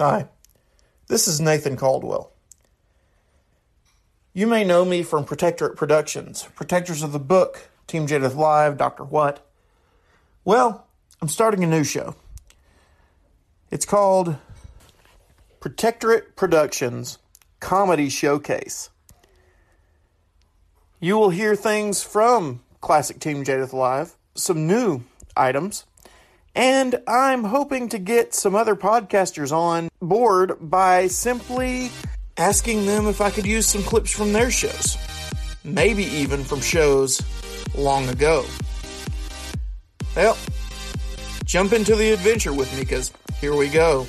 Hi, this is Nathan Caldwell. You may know me from Protectorate Productions, Protectors of the Book, Team Jadeth Live, Dr. What. Well, I'm starting a new show. It's called Protectorate Productions Comedy Showcase. You will hear things from classic Team Jadeth Live, some new items, and I'm hoping to get some other podcasters on board by simply asking them if I could use some clips from their shows. Maybe even from shows long ago. Well, jump into the adventure with me, because here we go.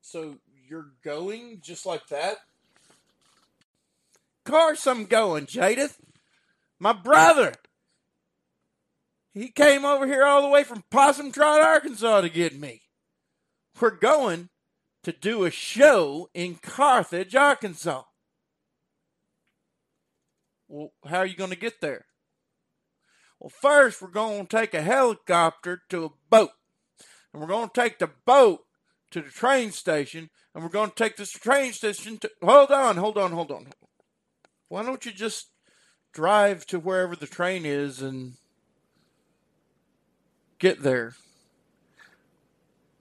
So, you're going just like that? Of course I'm going, Jadeth. My brother! He came over here all the way from Possum Trot, Arkansas to get me. We're going to do a show in Carthage, Arkansas. Well, how are you going to get there? Well, first we're going to take a helicopter to a boat. And we're going to take the boat to the train station. And we're going to take this train station to... Hold on. Why don't you just drive to wherever the train is and... get there.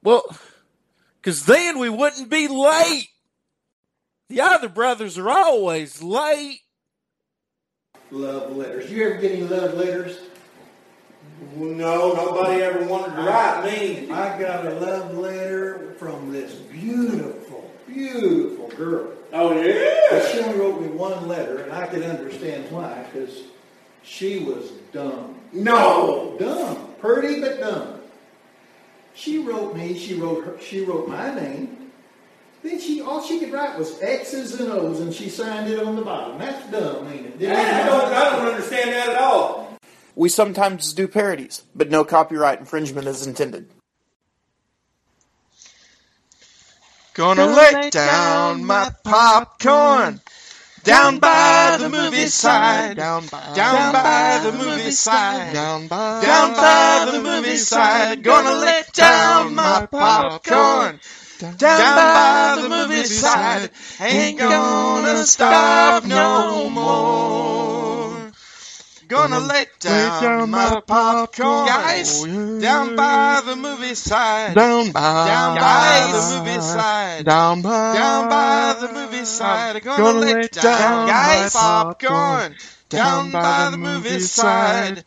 Well, because then we wouldn't be late. The other brothers are always late. Love letters. You ever get any love letters? No, nobody ever wanted to write me. I got a love letter from this beautiful, beautiful girl. Oh, yeah? She only wrote me one letter, and I could understand why, because she was dumb. No! Dumb. Pretty but dumb. She wrote me, she wrote my name. Then all she could write was X's and O's, and she signed it on the bottom. That's dumb, ain't it? I don't understand that at all. We sometimes do parodies, but no copyright infringement is intended. Gonna lay down my popcorn. Down by the movie side, down by the movie side, down by the movie side. Gonna let down my popcorn, down by the movie side. Ain't gonna starve no more. Gonna let down my popcorn, guys. Down by the movie side, down by the movie side, down by the movie side. Gonna let down, guys, popcorn, down by the movie side.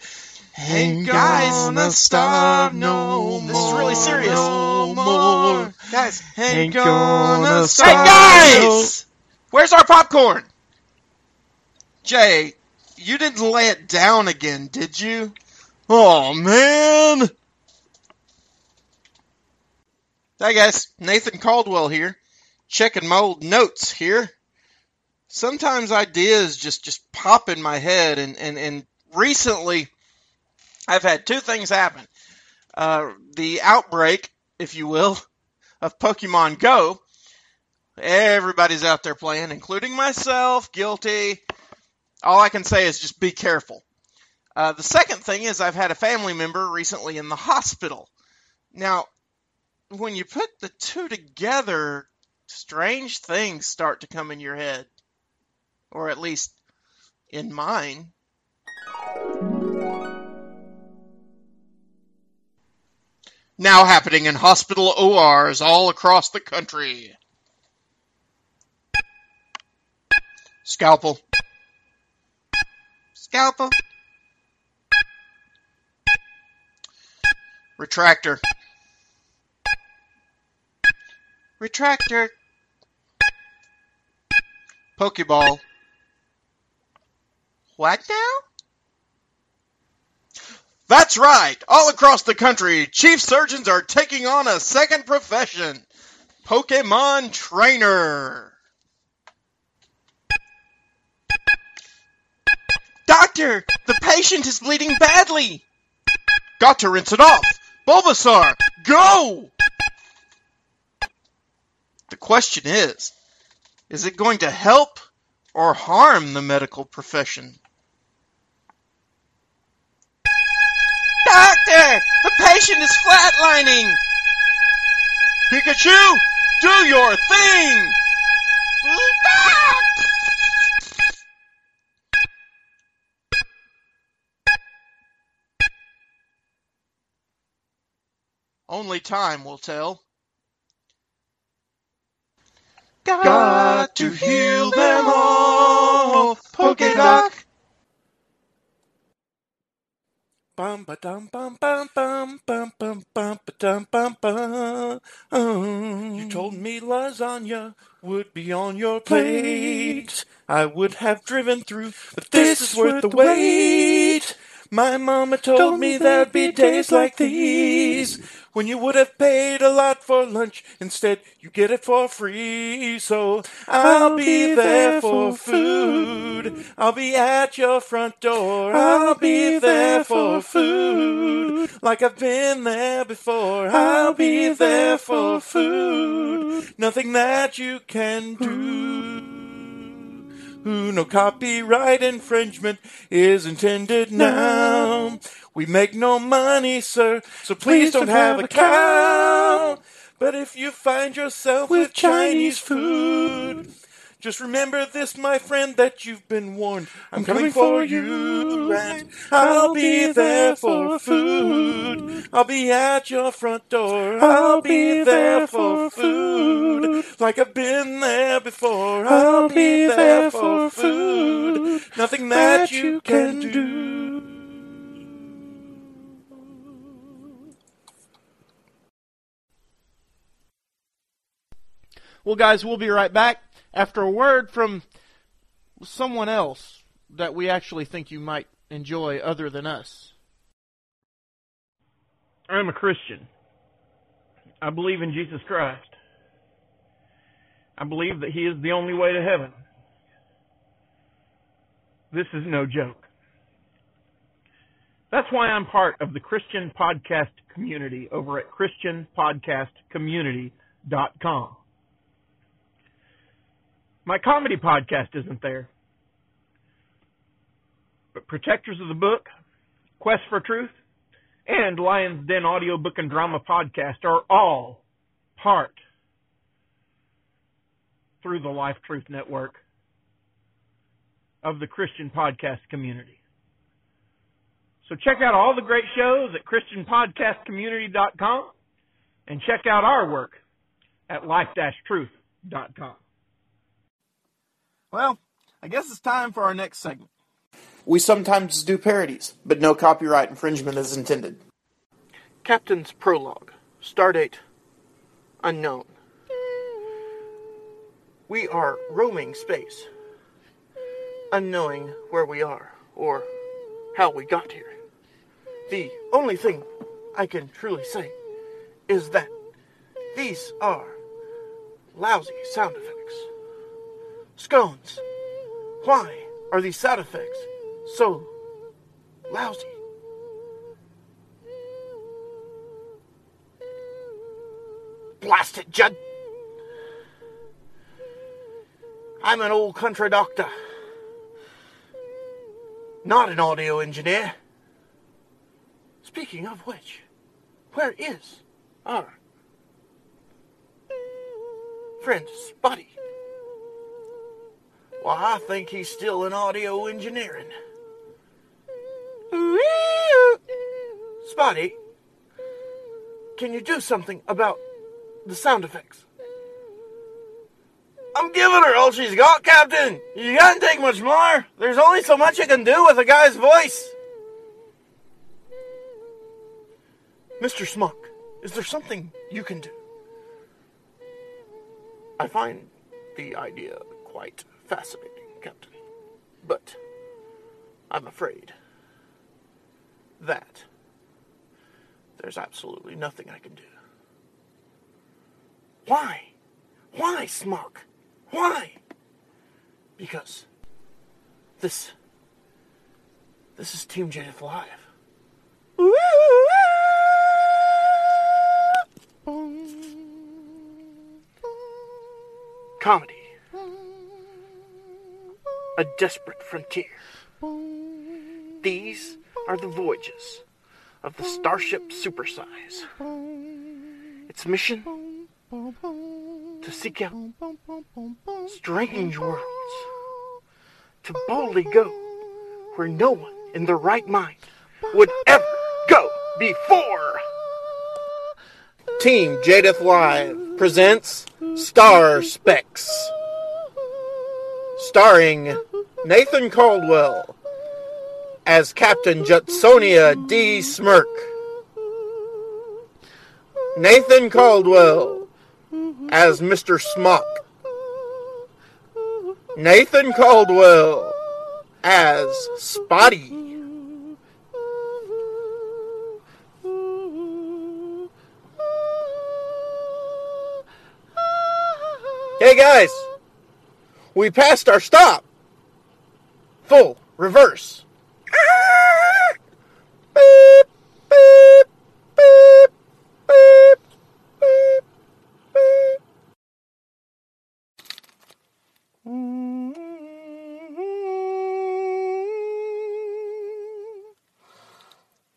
Ain't gonna starve no more. This is really serious. No more, guys. Ain't gonna starve. Hey, guys, where's our popcorn? Jay, you didn't lay it down again, did you? Oh, man. Hi, guys. Nathan Caldwell here. Checking my old notes here. Sometimes ideas just pop in my head, and recently I've had two things happen. The outbreak, if you will, of Pokemon Go. Everybody's out there playing, including myself. Guilty. All I can say is just be careful. The second thing is I've had a family member recently in the hospital. Now, when you put the two together, strange things start to come in your head. Or at least in mine. Now happening in hospital ORs all across the country. Scalpel. Scalpel. Retractor. Retractor. Pokeball. What now? That's right! All across the country, chief surgeons are taking on a second profession. Pokemon Trainer. Doctor, the patient is bleeding badly. Got to rinse it off. Bulbasaur, go! The question is it going to help or harm the medical profession? Doctor, the patient is flatlining. Pikachu, do your thing! Only time will tell. Got to heal them all, Pokedoc. Bum ba dum bum bum bum bum bum bum ba dum bum bum. You told me lasagna would be on your plate. I would have driven through, but this is worth the wait. My mama told me there'd be days like these, when you would have paid a lot for lunch. Instead, you get it for free. So I'll be there for food. I'll be at your front door. I'll be there for food. Like I've been there before. I'll be there for food. Nothing that you can do. No copyright infringement is intended now. We make no money, sir, so please don't have a cow. But if you find yourself with Chinese food, just remember this, my friend, that you've been warned. I'm coming for you, and I'll be there for food. I'll be at your front door. I'll be there for food. Like I've been there before. I'll be there for food. Nothing that you can do. Well, guys, we'll be right back. After a word from someone else that we actually think you might enjoy other than us. I'm a Christian. I believe in Jesus Christ. I believe that He is the only way to heaven. This is no joke. That's why I'm part of the Christian Podcast Community over at ChristianPodcastCommunity.com. My comedy podcast isn't there, but Protectors of the Book, Quest for Truth, and Lion's Den Audiobook and Drama Podcast are all part through the Life Truth Network of the Christian Podcast Community. So check out all the great shows at ChristianPodcastCommunity.com and check out our work at life-truth.com. Well, I guess it's time for our next segment. We sometimes do parodies, but no copyright infringement is intended. Captain's Prologue. Stardate unknown. We are roaming space, unknowing where we are or how we got here. The only thing I can truly say is that these are lousy sound effects. Scones, why are these sound effects so lousy? Blast it, Judd. I'm an old country doctor, not an audio engineer. Speaking of which, where is our friend Spotty? Well, I think he's still in audio engineering. Spotty, can you do something about the sound effects? I'm giving her all she's got, Captain. You can't take much more. There's only so much you can do with a guy's voice. Mr. Smock, is there something you can do? I find the idea quite fascinating, Captain, but I'm afraid that there's absolutely nothing I can do. Why? Why, Smock? Why? Because this is Team Jadeth Live. Comedy. A desperate frontier. These are the voyages of the Starship Super Size. Its mission to seek out strange worlds, to boldly go where no one in their right mind would ever go before. Team Jadeth Live presents Star Specs, starring Nathan Caldwell as Captain Jutsonia D. Smirk. Nathan Caldwell as Mr. Smock. Nathan Caldwell as Spotty. Hey guys, we passed our stop. Full reverse. Beep, beep, beep, beep, beep, beep.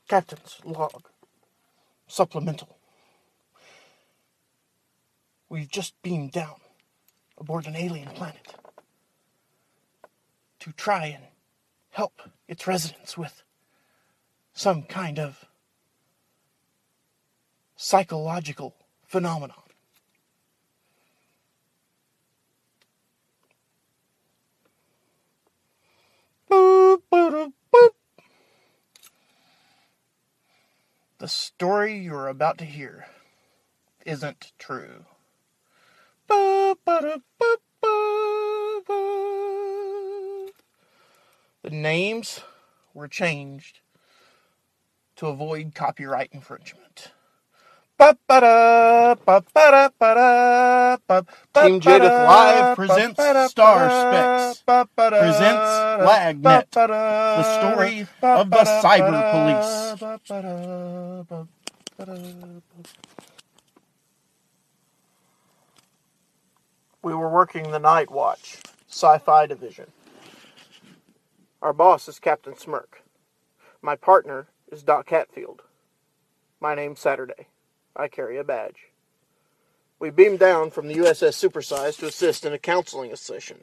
Captain's log. Supplemental. We've just beamed down aboard an alien planet to try and help its residents with some kind of psychological phenomenon. The story you're about to hear isn't true. The names were changed to avoid copyright infringement. Team Jadeth Live presents Star Specs, presents Lagnet, the story of the cyber police. We were working the night watch, sci-fi division. Our boss is Captain Smirk. My partner is Doc Hatfield. My name's Saturday. I carry a badge. We beamed down from the USS SuperSize to assist in a counseling session.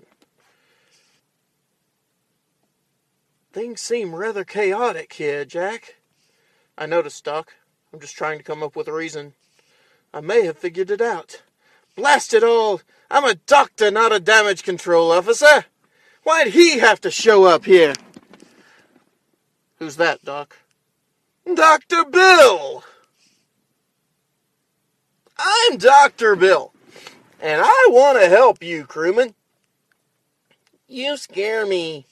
Things seem rather chaotic here, Jack. I noticed, Doc. I'm just trying to come up with a reason. I may have figured it out. Blast it all! I'm a doctor, not a damage control officer! Why'd he have to show up here? Who's that, Doc? Dr. Bill! I'm Dr. Bill, and I want to help you, crewman. You scare me.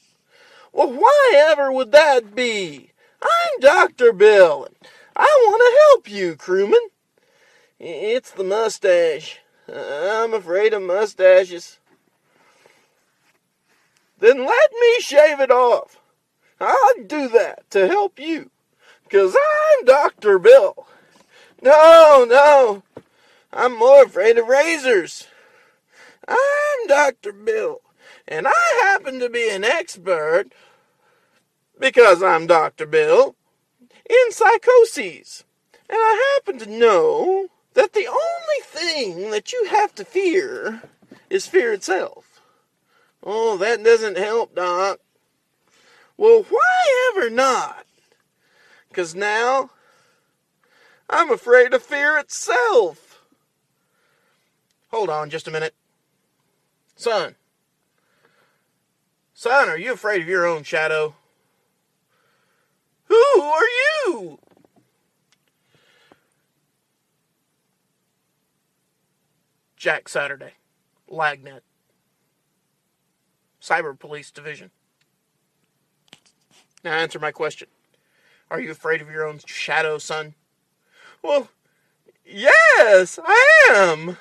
Well, why ever would that be? I'm Dr. Bill, and I want to help you, crewman. It's the mustache. I'm afraid of mustaches. Then let me shave it off. I'll do that to help you, 'cause I'm Dr. Bill. No, I'm more afraid of razors. I'm Dr. Bill, and I happen to be an expert, because I'm Dr. Bill, in psychoses. And I happen to know that the only thing that you have to fear is fear itself. Oh, that doesn't help, Doc. Well, why ever not? 'Cause now, I'm afraid of fear itself. Hold on just a minute. Son, are you afraid of your own shadow? Who are you? Jack Saturday, Lagnet, Cyber Police Division. Now answer my question. Are you afraid of your own shadow, son? Well, yes, I am.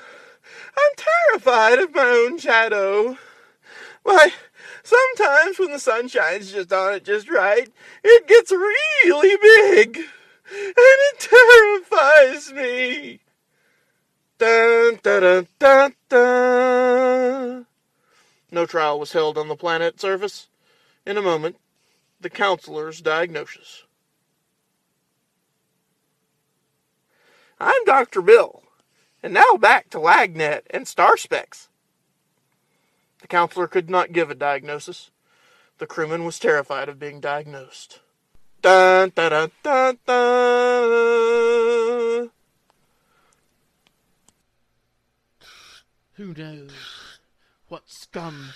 I'm terrified of my own shadow. Why, sometimes when the sun shines just on it just right, it gets really big, and it terrifies me. Dun, dun, dun, dun, dun. No trial was held on the planet's surface. In a moment, the counselor's diagnosis. I'm Dr. Bill, And now back to Lagnet and Star Specs. The counselor could not give a diagnosis. The crewman was terrified of being diagnosed. Dun, dun, dun, dun, dun. Who knows what scum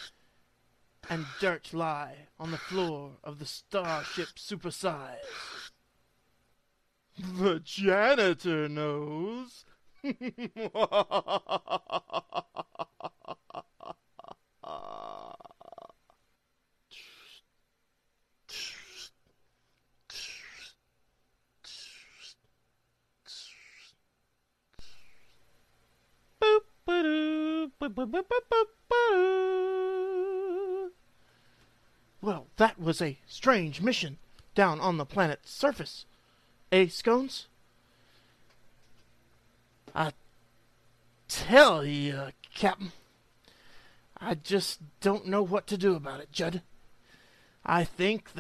and dirt lie on the floor of the Starship Super Size? The janitor knows. Well, that was a strange mission down on the planet's surface. Eh, Scones? I tell you, Captain, I just don't know what to do about it, Judd. I think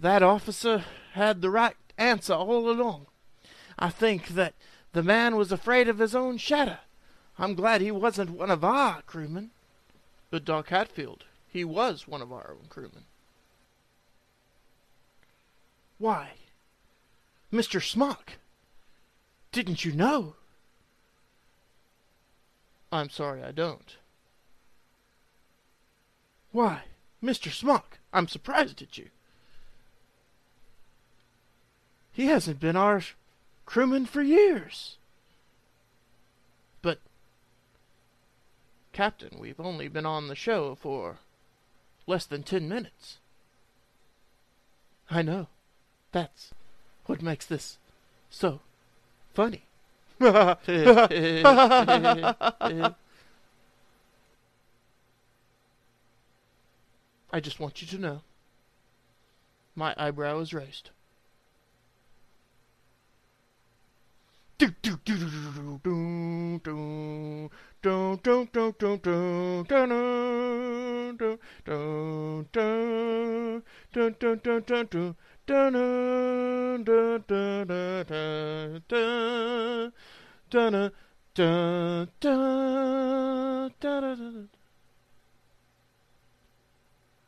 that officer had the right answer all along. I think that the man was afraid of his own shadow. I'm glad he wasn't one of our crewmen. But Doc Hatfield, he was one of our own crewmen. Why, Mr. Smock, didn't you know? I'm sorry, I don't. Why, Mr. Smock, I'm surprised at you. He hasn't been our crewman for years. But, Captain, we've only been on the show for less than 10 minutes. I know. That's what makes this so funny. I just want you to know my eyebrow is raised.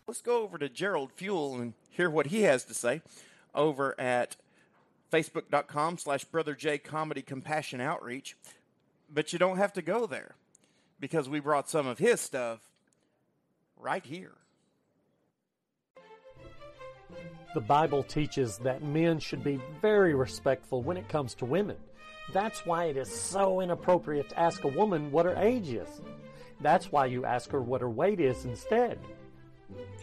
Let's go over to Gerald Fuel and hear what he has to say over at Facebook.com/Brother J Comedy Compassion Outreach. But you don't have to go there because we brought some of his stuff right here. The Bible teaches that men should be very respectful when it comes to women. That's why it is so inappropriate to ask a woman what her age is. That's why you ask her what her weight is instead.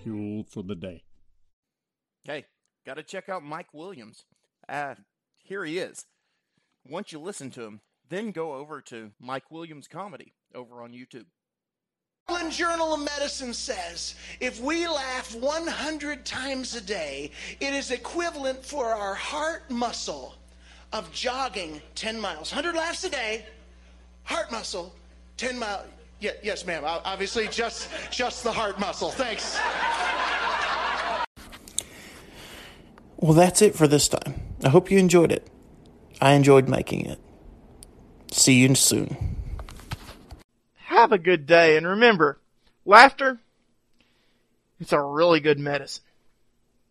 Fuel for the day. Hey, got to check out Mike Williams. Here he is. Once you listen to him, then go over to Mike Williams Comedy over on YouTube. The New England Journal of Medicine says if we laugh 100 times a day, it is equivalent for our heart muscle of jogging 10 miles. 100 laughs a day, heart muscle, 10 miles. Yeah, yes, ma'am. Obviously, just the heart muscle. Thanks. Well, that's it for this time. I hope you enjoyed it. I enjoyed making it. See you soon. Have a good day, and remember, laughter, it's a really good medicine.